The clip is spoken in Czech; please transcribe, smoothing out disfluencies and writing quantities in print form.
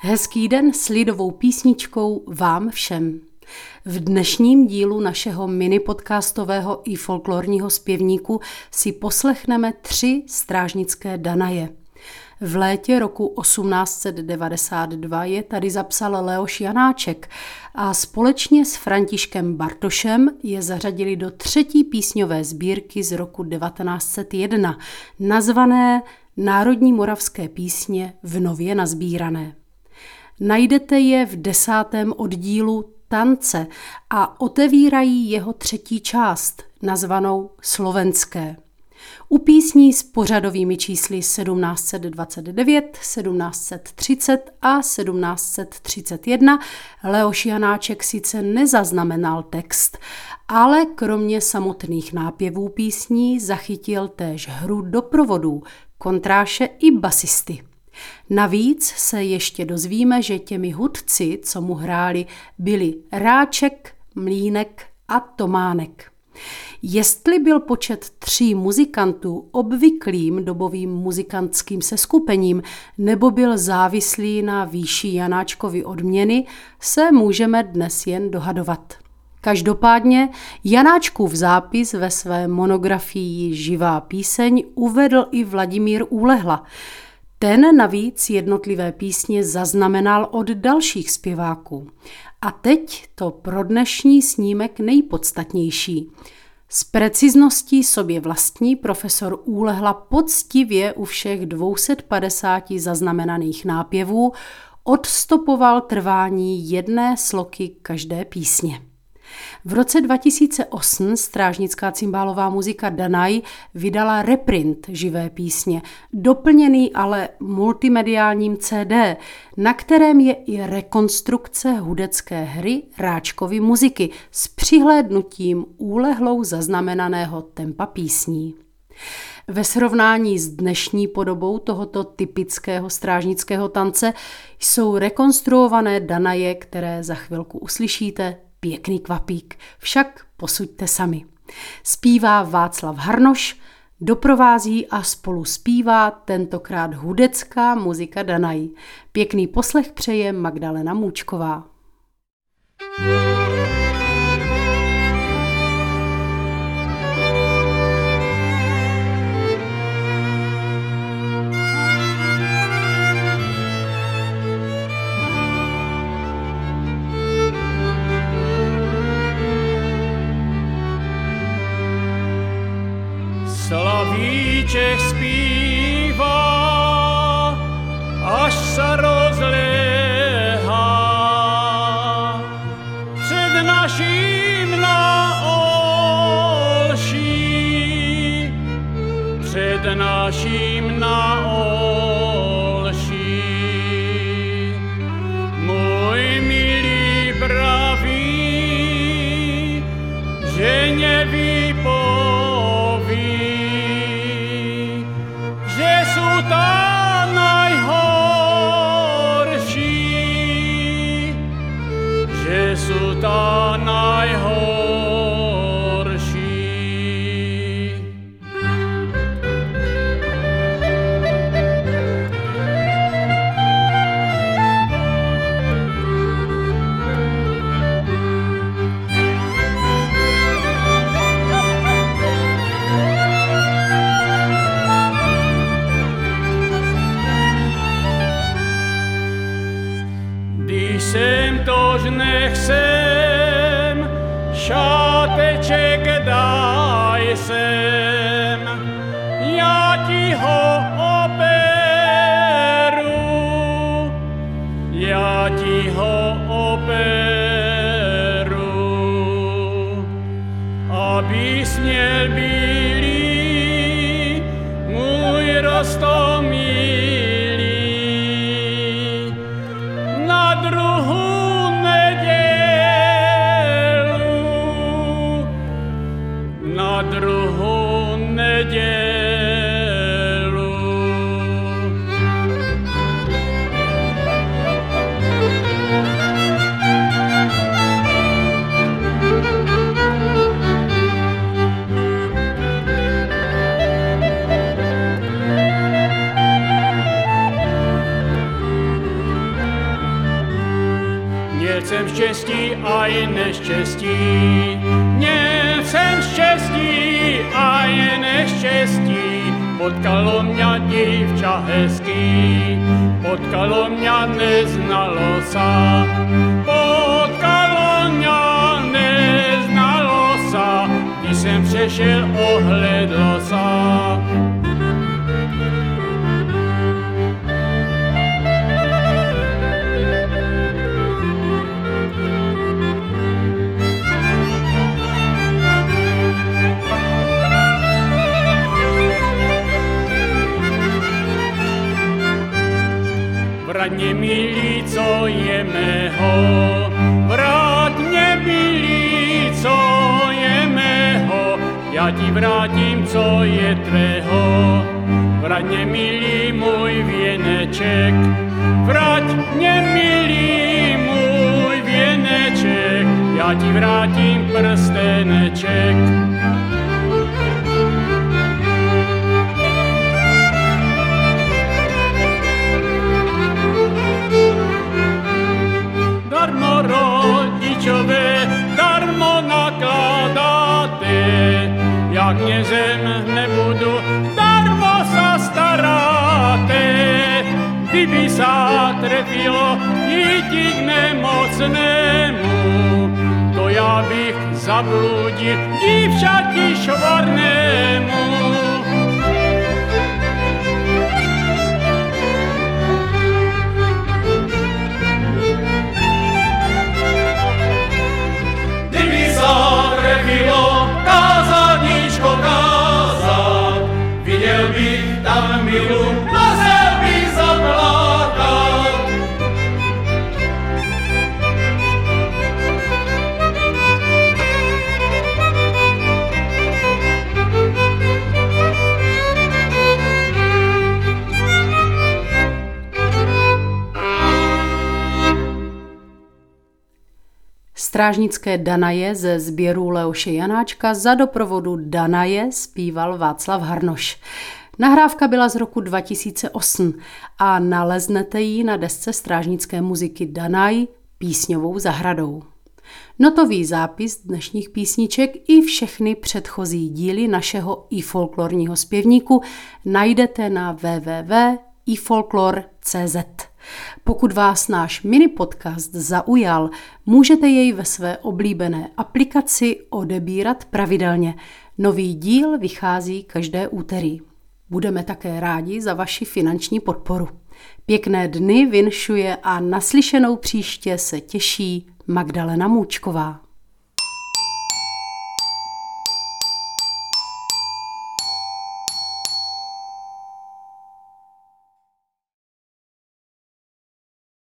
Hezký den s lidovou písničkou vám všem. V dnešním dílu našeho mini podcastového i folklorního zpěvníku si poslechneme 3 strážnické Danaje. V létě roku 1892 je tady zapsal Leoš Janáček a společně s Františkem Bartošem je zařadili do 3. písňové sbírky z roku 1901, nazvané Národní moravské písně v nově nasbírané. Najdete je v 10. oddílu Tance a otevírají jeho 3. část, nazvanou Slovenské. U písní s pořadovými čísly 1729, 1730 a 1731 Leoš Janáček sice nezaznamenal text, ale kromě samotných nápěvů písní zachytil též hru doprovodů, kontráše i basisty. Navíc se ještě dozvíme, že těmi hudci, co mu hráli, byli Ráček, Mlínek a Tománek. Jestli byl počet 3 muzikantů obvyklým dobovým muzikantským seskupením nebo byl závislý na výši Janáčkovy odměny, se můžeme dnes jen dohadovat. Každopádně Janáčkův zápis ve své monografii Živá píseň uvedl i Vladimír Úlehla. Ten navíc jednotlivé písně zaznamenal od dalších zpěváků. A teď to pro dnešní snímek nejpodstatnější. S precizností sobě vlastní profesor Úlehla poctivě u všech 250 zaznamenaných nápěvů odstopoval trvání jedné sloky každé písně. V roce 2008 strážnická cimbálová muzika Danaj vydala reprint Živé písně, doplněný ale multimediálním CD, na kterém je i rekonstrukce hudecké hry Ráčkovy muziky s přihlédnutím Úlehlou zaznamenaného tempa písní. Ve srovnání s dnešní podobou tohoto typického strážnického tance jsou rekonstruované Danaje, které za chvilku uslyšíte, pěkný kvapík, však posuďte sami. Zpívá Václav Harnoš, doprovází a spolu zpívá tentokrát hudecká muzika Danaj. Pěkný poslech přeje Magdalena Múčková. Slavíček zpívá, až se rozléhá před naším naolší, před naším naolší. Můj milý praví, že nevypoví, nechcem, šáteček daj sem, já ti ho operu, já ti ho operu, abys měl bílý, můj rostomilý. štěstí a i neštěstí. Měl jsem štěstí a i neštěstí. Potkalo mě dívča hezký, potkalo mě neznalo sa. Potkalo mě neznalo sa, když jsem přešel ohledlo sa. Vrať mě, milí, co je mého, vrát mě, milí, co je mého, já ti vrátím, co je tvého. Vrať mě, milí, můj věneček, vrať mě, milí, můj věneček, já ti vrátím prsteneček. Darmo nakládáte, já knězem nebudu, darmo sa staráte. Kdyby sa trefilo díti k nemocnému, to já bych zabludil dívčati švarnému. Strážnické Danaje ze sběru Leoše Janáčka za doprovodu Danaje zpíval Václav Harnoš. Nahrávka byla z roku 2008 a naleznete ji na desce strážnické muziky Danaj Písňovou zahradou. Notový zápis dnešních písniček i všechny předchozí díly našeho iFolklorního zpěvníku najdete na www.ifolklor.cz. Pokud vás náš mini podcast zaujal, můžete jej ve své oblíbené aplikaci odebírat pravidelně. Nový díl vychází každé úterý. Budeme také rádi za vaši finanční podporu. Pěkné dny vinšuje a naslyšenou příště se těší Magdalena Múčková.